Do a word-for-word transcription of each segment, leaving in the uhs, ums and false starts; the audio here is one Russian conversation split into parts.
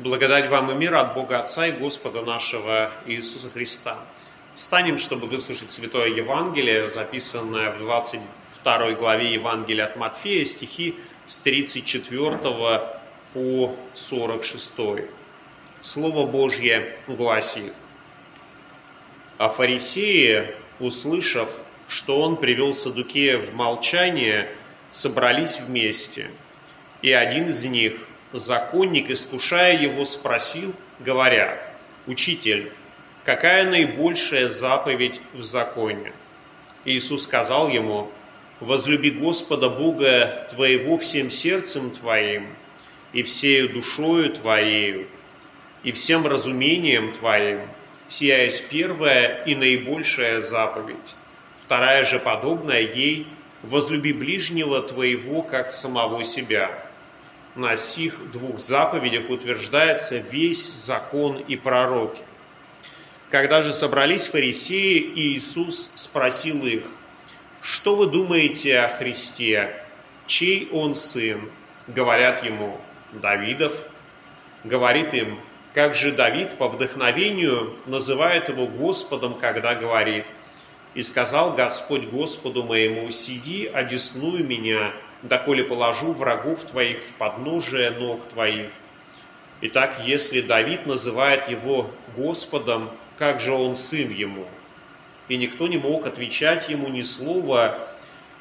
Благодать вам и мир от Бога Отца и Господа нашего Иисуса Христа. Встанем, чтобы выслушать Святое Евангелие, записанное в двадцать второй главе Евангелия от Матфея, стихи с тридцать четвёртого по сорок шестой. Слово Божье гласит: «А фарисеи, услышав, что он привел саддукеев в молчание, собрались вместе, и один из них, законник, искушая его, спросил, говоря: „Учитель, какая наибольшая заповедь в законе?“ Иисус сказал ему: „Возлюби Господа Бога твоего всем сердцем твоим, и всею душою твоею, и всем разумением твоим, сия есть первая и наибольшая заповедь. Вторая же подобная ей: возлюби ближнего твоего, как самого себя. На сих двух заповедях утверждается весь закон и пророки“. Когда же собрались фарисеи, Иисус спросил их: „Что вы думаете о Христе? Чей он сын?“ Говорят ему: „Давидов“. Говорит им: „Как же Давид по вдохновению называет его Господом, когда говорит: „И сказал Господь Господу моему: сиди, одесную меня, доколе положу врагов твоих в подножие ног твоих“. Итак, если Давид называет его Господом, как же он сын ему?“ И никто не мог отвечать ему ни слова,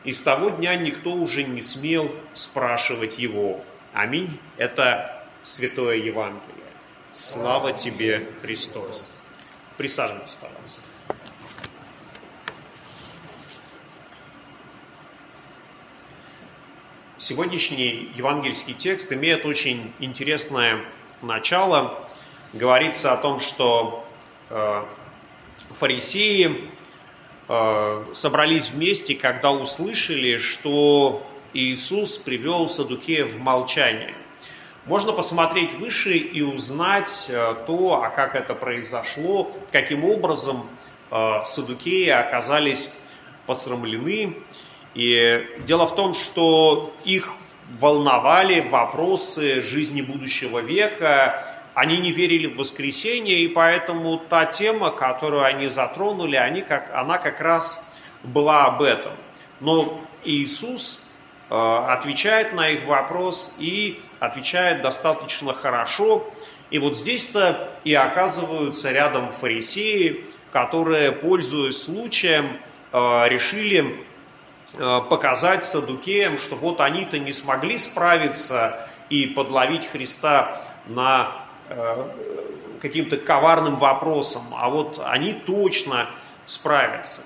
и с того дня никто уже не смел спрашивать его». Аминь. Это Святое Евангелие. Слава тебе, Христос. Присаживайтесь, пожалуйста. Сегодняшний евангельский текст имеет очень интересное начало. Говорится о том, что э, фарисеи э, собрались вместе, когда услышали, что Иисус привел саддукеев в молчание. Можно посмотреть выше и узнать э, то, а как это произошло, каким образом э, саддукеи оказались посрамлены. И дело в том, что их волновали вопросы жизни будущего века, они не верили в воскресение, и поэтому та тема, которую они затронули, они как, она как раз была об этом. Но Иисус э, отвечает на их вопрос и отвечает достаточно хорошо. И вот здесь-то и оказываются рядом фарисеи, которые, пользуясь случаем, э, решили показать саддукеям, что вот они-то не смогли справиться и подловить Христа на э, каким-то коварным вопросом, а вот они точно справятся.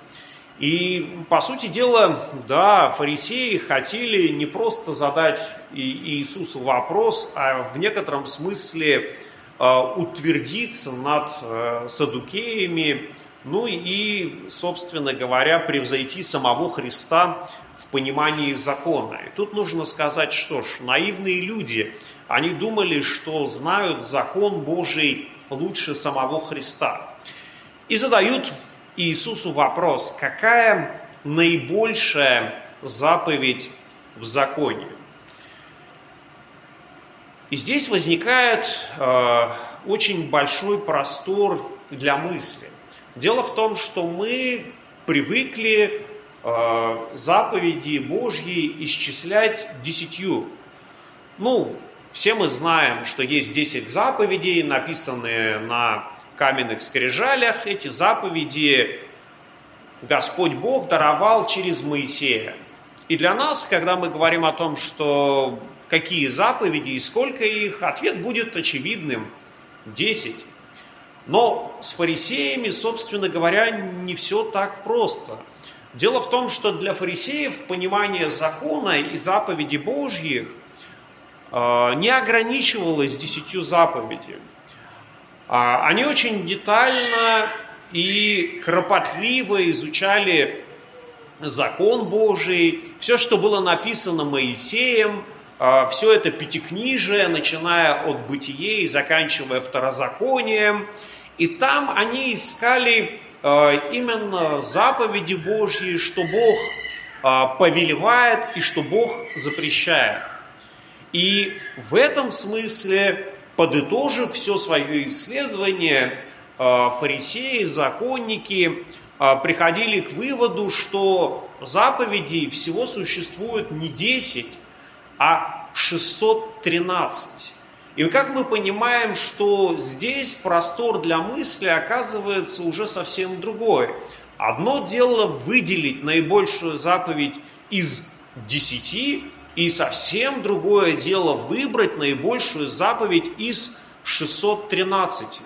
И, по сути дела, да, фарисеи хотели не просто задать Иисусу вопрос, а в некотором смысле э, утвердиться над э, саддукеями, ну и, собственно говоря, превзойти самого Христа в понимании закона. И тут нужно сказать, что ж, наивные люди, они думали, что знают закон Божий лучше самого Христа. И задают Иисусу вопрос: какая наибольшая заповедь в законе? И здесь возникает э, очень большой простор для мысли. Дело в том, что мы привыкли э, заповеди Божьи исчислять десятью. Ну, все мы знаем, что есть десять заповедей, написанные на каменных скрижалях. Эти заповеди Господь Бог даровал через Моисея. И для нас, когда мы говорим о том, что какие заповеди и сколько их, ответ будет очевидным – десять. Но с фарисеями, собственно говоря, не все так просто. Дело в том, что для фарисеев понимание закона и заповедей Божьих э, не ограничивалось десятью заповедями. Э, они очень детально и кропотливо изучали закон Божий, все, что было написано Моисеем, э, все это пятикнижие, начиная от Бытия и заканчивая Второзаконием. И там они искали э, именно заповеди Божьи, что Бог э, повелевает и что Бог запрещает. И в этом смысле Подытожив все свое исследование, фарисеи, законники приходили к выводу, что заповедей всего существует не десять, а шестьсот тринадцать. И как мы понимаем, что здесь простор для мысли оказывается уже совсем другой. Одно дело выделить наибольшую заповедь из десяти, и совсем другое дело выбрать наибольшую заповедь из шестисот тринадцати.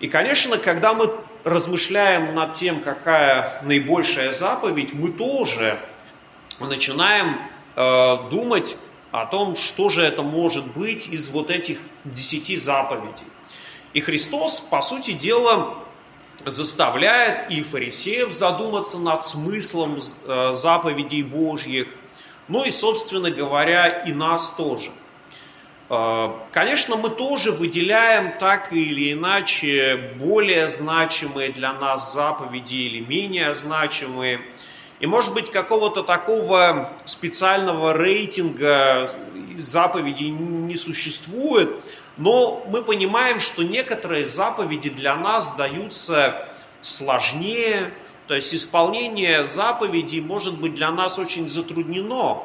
И, конечно, когда мы размышляем над тем, какая наибольшая заповедь, мы тоже начинаем э, думать о том, что же это может быть из вот этих десяти заповедей. И Христос, по сути дела, заставляет и фарисеев задуматься над смыслом заповедей Божьих, ну и, собственно говоря, и нас тоже. Конечно, мы тоже выделяем так или иначе более значимые для нас заповеди или менее значимые. И, может быть, какого-то такого специального рейтинга заповедей не существует, но мы понимаем, что некоторые заповеди для нас даются сложнее, то есть исполнение заповедей может быть для нас очень затруднено.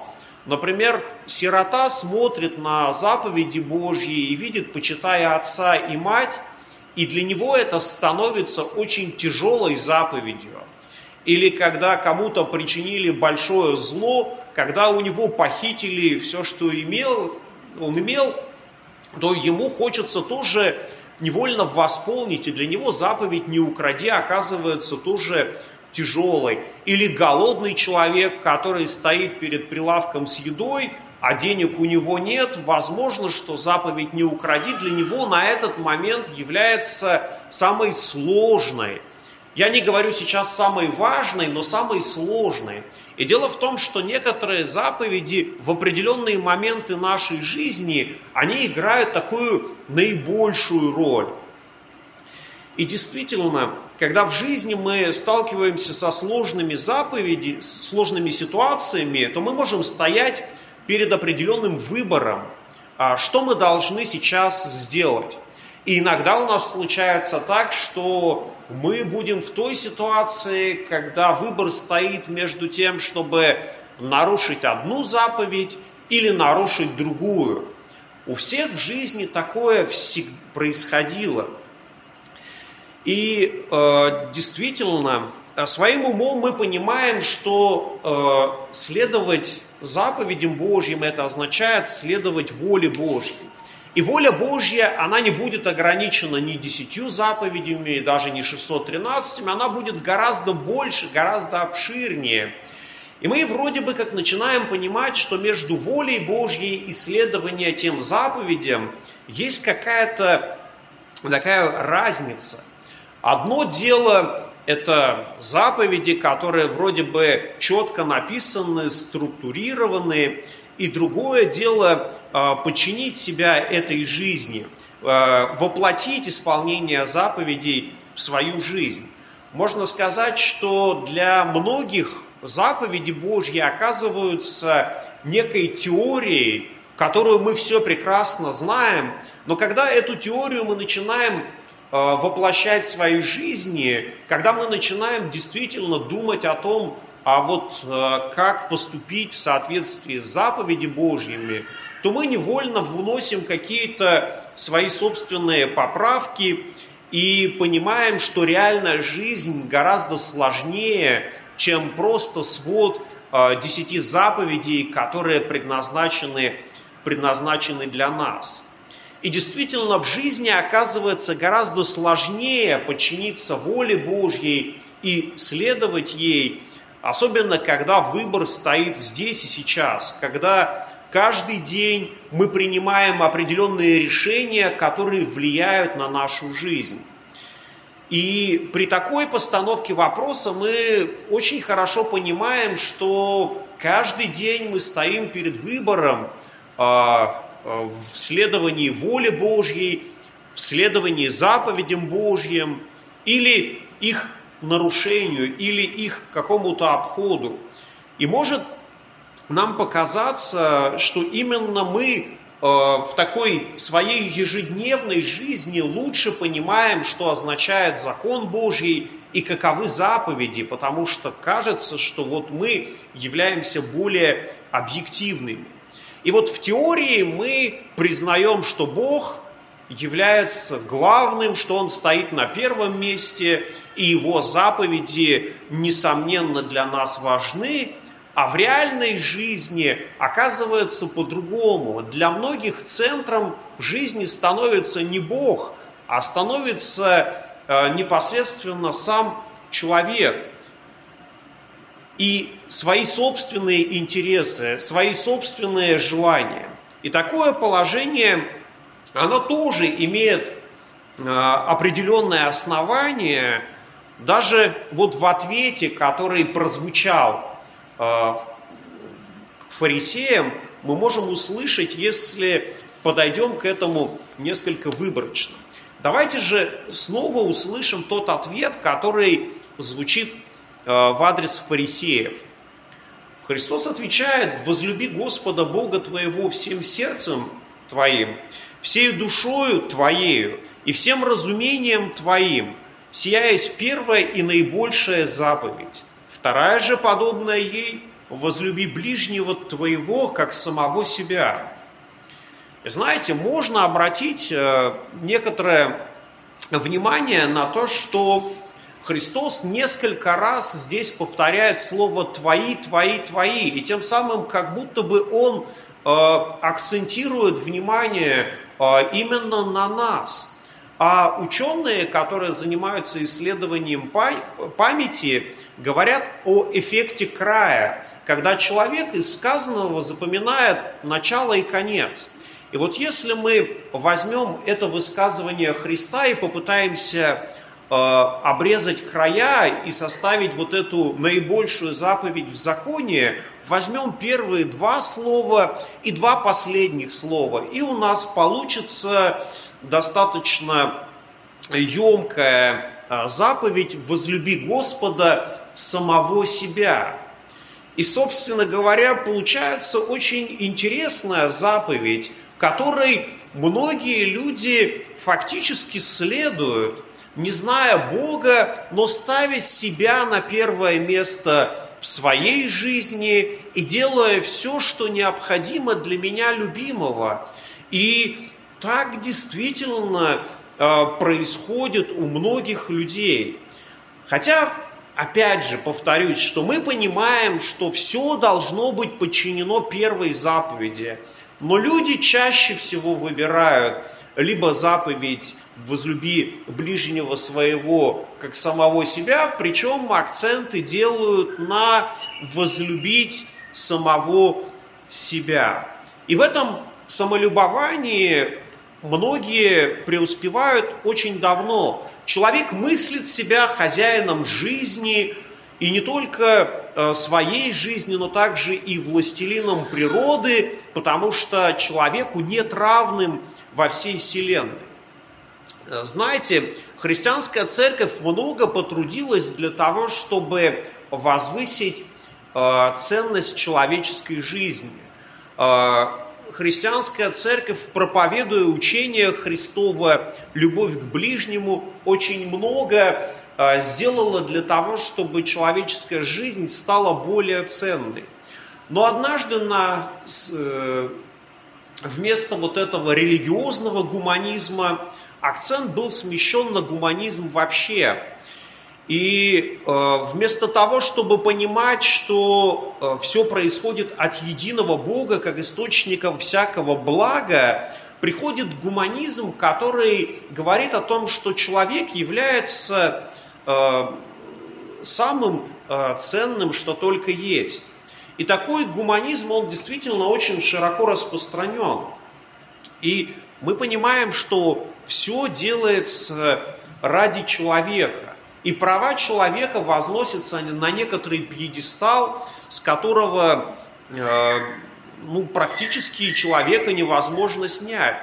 Например, сирота смотрит на заповеди Божьи и видит, почитая отца и мать, и для него это становится очень тяжелой заповедью. Или когда кому-то причинили большое зло, когда у него похитили все, что имел, он имел, то ему хочется тоже невольно восполнить, и для него заповедь «не укради» оказывается тоже тяжелой. Или голодный человек, который стоит перед прилавком с едой, а денег у него нет, возможно, что заповедь «не укради» для него на этот момент является самой сложной. Я не говорю сейчас самой важной, но самой сложной. И дело в том, что некоторые заповеди в определенные моменты нашей жизни, они играют такую наибольшую роль. И действительно, когда в жизни мы сталкиваемся со сложными заповедями, сложными ситуациями, то мы можем стоять перед определенным выбором, что мы должны сейчас сделать. И иногда у нас случается так, что мы будем в той ситуации, когда выбор стоит между тем, чтобы нарушить одну заповедь или нарушить другую. У всех в жизни такое всегда происходило. И э, действительно, своим умом мы понимаем, что э, следовать заповедям Божьим, это означает следовать воле Божьей. И воля Божья, она не будет ограничена ни десятью заповедями, даже не шестьюстами тринадцатью, она будет гораздо больше, гораздо обширнее. И мы вроде бы как начинаем понимать, что между волей Божьей и следованием тем заповедям есть какая-то такая разница. Одно дело – это заповеди, которые вроде бы четко написаны, структурированы, и другое дело – подчинить себя этой жизни, воплотить исполнение заповедей в свою жизнь. Можно сказать, что для многих заповеди Божьи оказываются некой теорией, которую мы все прекрасно знаем, но когда эту теорию мы начинаем воплощать в своей жизни, когда мы начинаем действительно думать о том, а вот э, как поступить в соответствии с заповедями Божьими, то мы невольно вносим какие-то свои собственные поправки и понимаем, что реальная жизнь гораздо сложнее, чем просто свод э, десяти заповедей, которые предназначены, предназначены для нас. И действительно, в жизни оказывается гораздо сложнее подчиниться воле Божьей и следовать ей, особенно когда выбор стоит здесь и сейчас, когда каждый день мы принимаем определенные решения, которые влияют на нашу жизнь. И при такой постановке вопроса мы очень хорошо понимаем, что каждый день мы стоим перед выбором в следовании воле Божьей, в следовании заповедям Божьим или их нарушению или их какому-то обходу. И может нам показаться, что именно мы в такой своей ежедневной жизни лучше понимаем, что означает закон Божий и каковы заповеди, потому что кажется, что вот мы являемся более объективными. И вот в теории мы признаем, что Бог является главным, что Он стоит на первом месте, и Его заповеди, несомненно, для нас важны. А в реальной жизни оказывается по-другому. Для многих центром жизни становится не Бог, а становится непосредственно сам человек. И свои собственные интересы, свои собственные желания. И такое положение, оно тоже имеет определенное основание, даже вот в ответе, который прозвучал к фарисеям, мы можем услышать, если подойдем к этому несколько выборочно. Давайте же снова услышим тот ответ, который звучит в адрес фарисеев. Христос отвечает: «Возлюби Господа Бога твоего всем сердцем твоим, всею душою твоею и всем разумением твоим, сия есть первая и наибольшая заповедь. Вторая же, подобная ей, возлюби ближнего твоего, как самого себя». Знаете, можно обратить некоторое внимание на то, что Христос несколько раз здесь повторяет слово «твои, твои, твои», и тем самым как будто бы Он акцентирует внимание именно на нас. А ученые, которые занимаются исследованием памяти, говорят о эффекте края, когда человек из сказанного запоминает начало и конец. И вот если мы возьмем это высказывание Христа и попытаемся э, обрезать края и составить вот эту наибольшую заповедь в законе, возьмем первые два слова и два последних слова, и у нас получится достаточно емкая заповедь «возлюби Господа самого себя». И, собственно говоря, получается очень интересная заповедь, которой многие люди фактически следуют, не зная Бога, но ставя себя на первое место в своей жизни и делая все, что необходимо для меня любимого. И так действительно э, происходит у многих людей. Хотя, опять же, повторюсь, что мы понимаем, что все должно быть подчинено первой заповеди. Но люди чаще всего выбирают либо заповедь «возлюби ближнего своего, как самого себя», причем акценты делают на «возлюбить самого себя». И в этом самолюбовании многие преуспевают очень давно. Человек мыслит себя хозяином жизни, и не только своей жизни, но также и властелином природы, потому что человеку нет равным во всей вселенной. Знаете, христианская церковь много потрудилась для того, чтобы возвысить ценность человеческой жизни. Христианская церковь, проповедуя учение Христова, любовь к ближнему, очень много сделала для того, чтобы человеческая жизнь стала более ценной. Но однажды на, вместо вот этого религиозного гуманизма акцент был смещен на гуманизм вообще. И э, вместо того, чтобы понимать, что э, все происходит от единого Бога, как источника всякого блага, приходит гуманизм, который говорит о том, что человек является э, самым э, ценным, что только есть. И такой гуманизм, он действительно очень широко распространен. И мы понимаем, что все делается ради человека. И права человека возносятся на некоторый пьедестал, с которого э, ну, практически человека невозможно снять.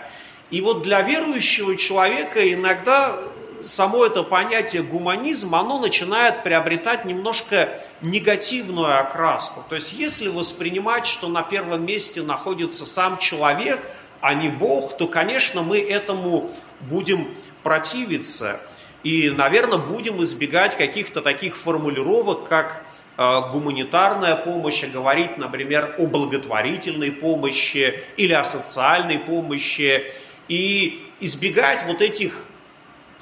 И вот для верующего человека иногда само это понятие гуманизм, оно начинает приобретать немножко негативную окраску. То есть если воспринимать, что на первом месте находится сам человек, а не Бог, то, конечно, мы этому будем противиться. И, наверное, будем избегать каких-то таких формулировок, как э, гуманитарная помощь, а говорить, например, о благотворительной помощи или о социальной помощи. И избегать вот этих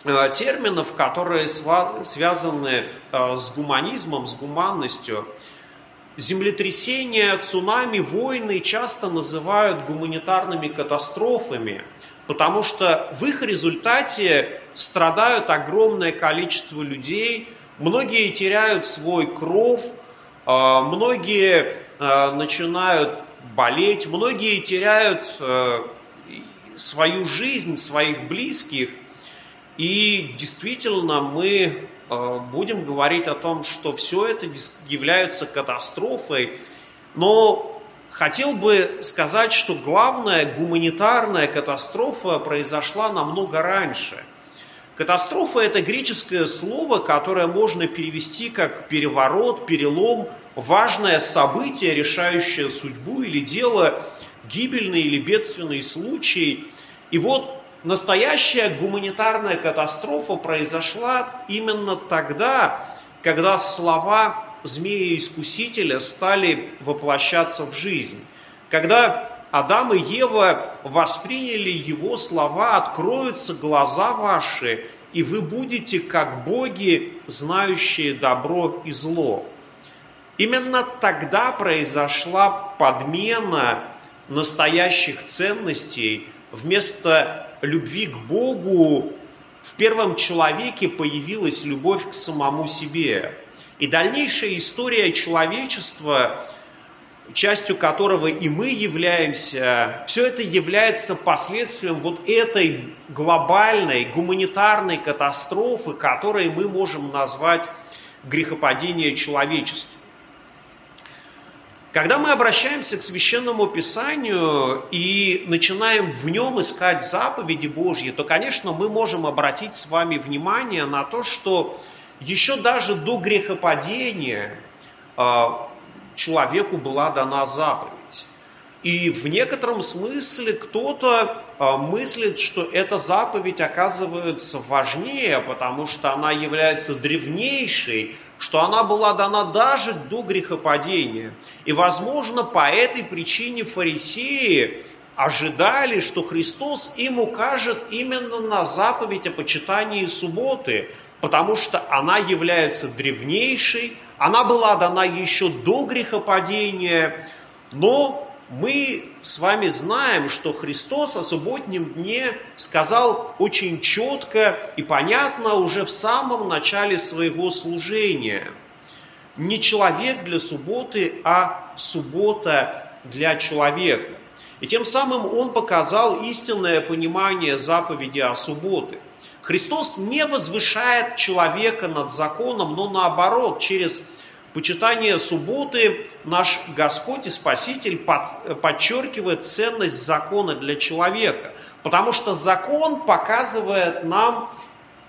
э, терминов, которые сва- связаны э, с гуманизмом, с гуманностью. Землетрясения, цунами, войны часто называют гуманитарными катастрофами, потому что в их результате страдают огромное количество людей, многие теряют свой кров, многие начинают болеть, многие теряют свою жизнь, своих близких. И действительно мы будем говорить о том, что все это является катастрофой, но... Хотел бы сказать, что главная гуманитарная катастрофа произошла намного раньше. Катастрофа – это греческое слово, которое можно перевести как переворот, перелом, важное событие, решающее судьбу или дело, гибельный или бедственный случай. И вот настоящая гуманитарная катастрофа произошла именно тогда, когда слова змея-искусителя стали воплощаться в жизнь. Когда Адам и Ева восприняли его слова: «Откроются глаза ваши, и вы будете как боги, знающие добро и зло». Именно тогда произошла подмена настоящих ценностей. Вместо любви к Богу в первом человеке появилась любовь к самому себе. И дальнейшая история человечества, частью которого и мы являемся, все это является последствием вот этой глобальной гуманитарной катастрофы, которой мы можем назвать грехопадение человечества. Когда мы обращаемся к Священному Писанию и начинаем в нем искать заповеди Божьи, то, конечно, мы можем обратить с вами внимание на то, что еще даже до грехопадения человеку была дана заповедь. И в некотором смысле кто-то мыслит, что эта заповедь оказывается важнее, потому что она является древнейшей, что она была дана даже до грехопадения. И, возможно, по этой причине фарисеи ожидали, что Христос им укажет именно на заповедь о почитании субботы, потому что она является древнейшей, она была дана еще до грехопадения, но мы с вами знаем, что Христос о субботнем дне сказал очень четко и понятно уже в самом начале своего служения. Не человек для субботы, а суббота для человека. И тем самым он показал истинное понимание заповеди о субботе. Христос не возвышает человека над законом, но наоборот, через почитание субботы наш Господь и Спаситель подчеркивает ценность закона для человека, потому что закон показывает нам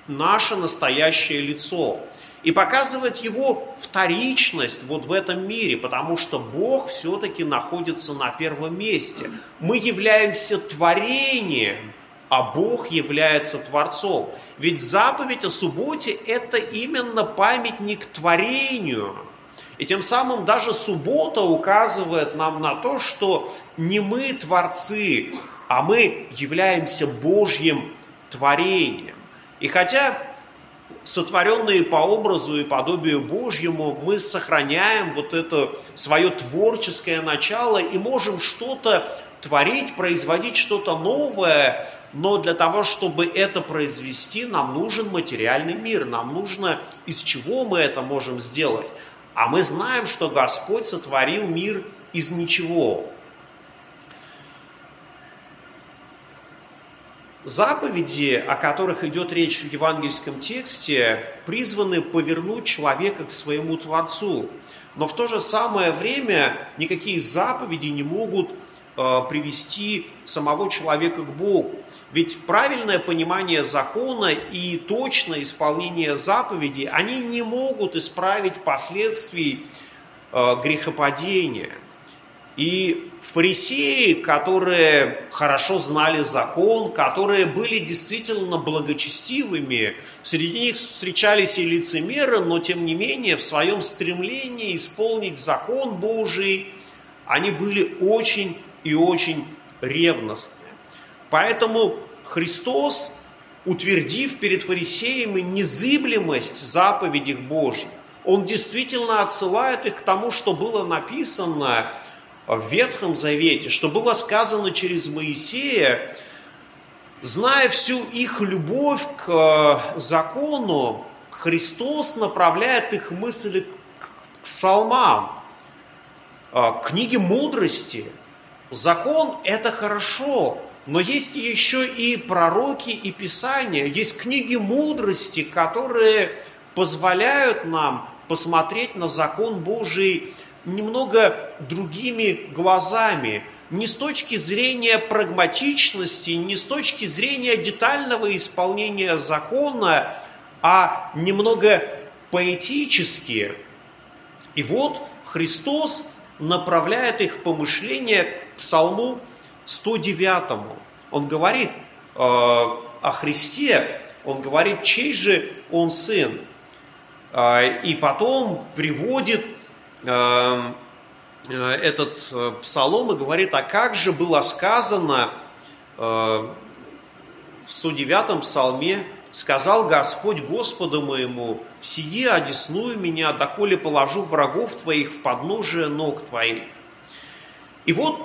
наше настоящее лицо и показывает его вторичность вот в этом мире, потому что Бог все-таки находится на первом месте. Мы являемся творением, а Бог является Творцом. Ведь заповедь о субботе – это именно памятник творению. И тем самым даже суббота указывает нам на то, что не мы творцы, а мы являемся Божьим творением. И хотя сотворенные по образу и подобию Божьему, мы сохраняем вот это свое творческое начало и можем что-то творить, производить что-то новое, но для того, чтобы это произвести, нам нужен материальный мир, нам нужно, из чего мы это можем сделать. А мы знаем, что Господь сотворил мир из ничего. Заповеди, о которых идет речь в евангельском тексте, призваны повернуть человека к своему Творцу, но в то же самое время никакие заповеди не могут привести самого человека к Богу. Ведь правильное понимание закона и точное исполнение заповедей, они не могут исправить последствий грехопадения. И фарисеи, которые хорошо знали закон, которые были действительно благочестивыми, среди них встречались и лицемеры, но тем не менее в своем стремлении исполнить закон Божий они были очень и очень ревностны. Поэтому Христос, утвердив перед фарисеями незыблемость заповедей Божьих, Он действительно отсылает их к тому, что было написано в Ветхом Завете, что было сказано через Моисея, зная всю их любовь к закону, Христос направляет их мысли к псалмам, к книге мудрости. Закон – это хорошо, но есть еще и пророки, и писания, есть книги мудрости, которые позволяют нам посмотреть на закон Божий немного другими глазами, не с точки зрения прагматичности, не с точки зрения детального исполнения закона, а немного поэтически. И вот Христос направляет их помышление к Псалму сто девятому. Он говорит э, о Христе, он говорит, чей же он сын, э, и потом приводит этот псалом и говорит, а как же было сказано в сто девятом псалме, сказал Господь Господу моему, сиди, одесную меня, доколе положу врагов твоих в подножие ног твоих. И вот,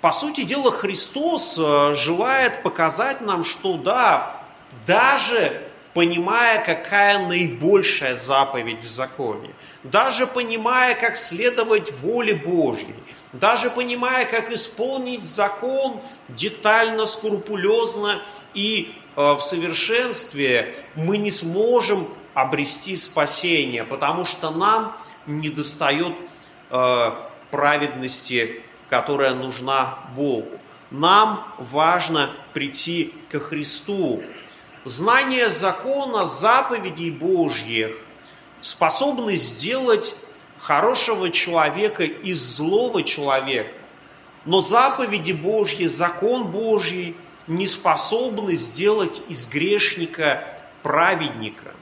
по сути дела, Христос желает показать нам, что да, даже понимая, какая наибольшая заповедь в законе, даже понимая, как следовать воле Божьей, даже понимая, как исполнить закон детально, скрупулезно и э, в совершенстве, мы не сможем обрести спасение, потому что нам недостает э, праведности, которая нужна Богу. Нам важно прийти ко Христу. Знание закона, заповедей Божьих способны сделать хорошего человека из злого человека. Но заповеди Божьи, закон Божий не способны сделать из грешника праведника.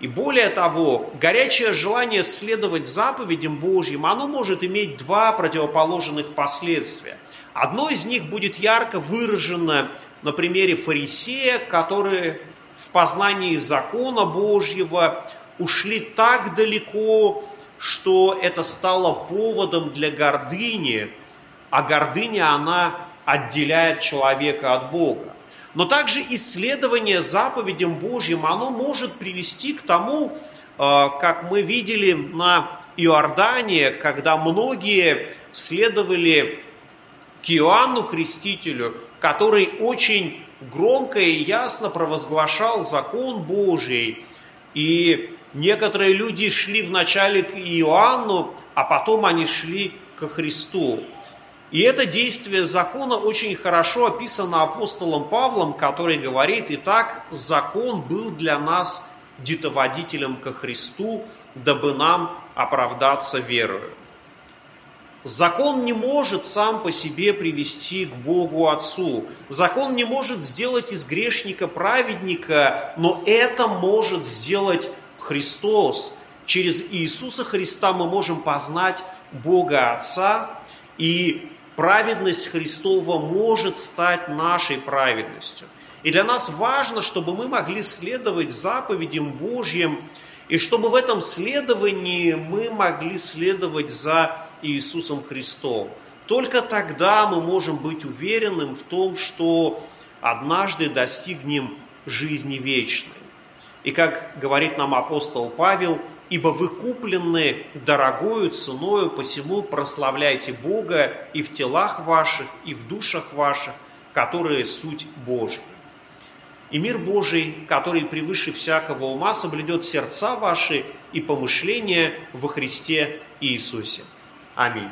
И более того, горячее желание следовать заповедям Божьим, оно может иметь два противоположных последствия. Одно из них будет ярко выражено на примере фарисея, которые в познании закона Божьего ушли так далеко, что это стало поводом для гордыни, а гордыня, она отделяет человека от Бога. Но также исследование заповедям Божьим, оно может привести к тому, как мы видели на Иордане, когда многие следовали к Иоанну Крестителю, который очень громко и ясно провозглашал закон Божий. И некоторые люди шли вначале к Иоанну, а потом они шли ко Христу. И это действие закона очень хорошо описано апостолом Павлом, который говорит, «Итак, закон был для нас детоводителем ко Христу, дабы нам оправдаться верою». Закон не может сам по себе привести к Богу Отцу. Закон не может сделать из грешника праведника, но это может сделать Христос. Через Иисуса Христа мы можем познать Бога Отца, и праведность Христова может стать нашей праведностью. И для нас важно, чтобы мы могли следовать заповедям Божьим, и чтобы в этом следовании мы могли следовать за Иисусом Христом. Только тогда мы можем быть уверенным в том, что однажды достигнем жизни вечной. И как говорит нам апостол Павел, «Ибо вы куплены дорогою ценою, посему прославляйте Бога и в телах ваших, и в душах ваших, которые суть Божья. И мир Божий, который превыше всякого ума, соблюдет сердца ваши и помышления во Христе Иисусе». Аминь.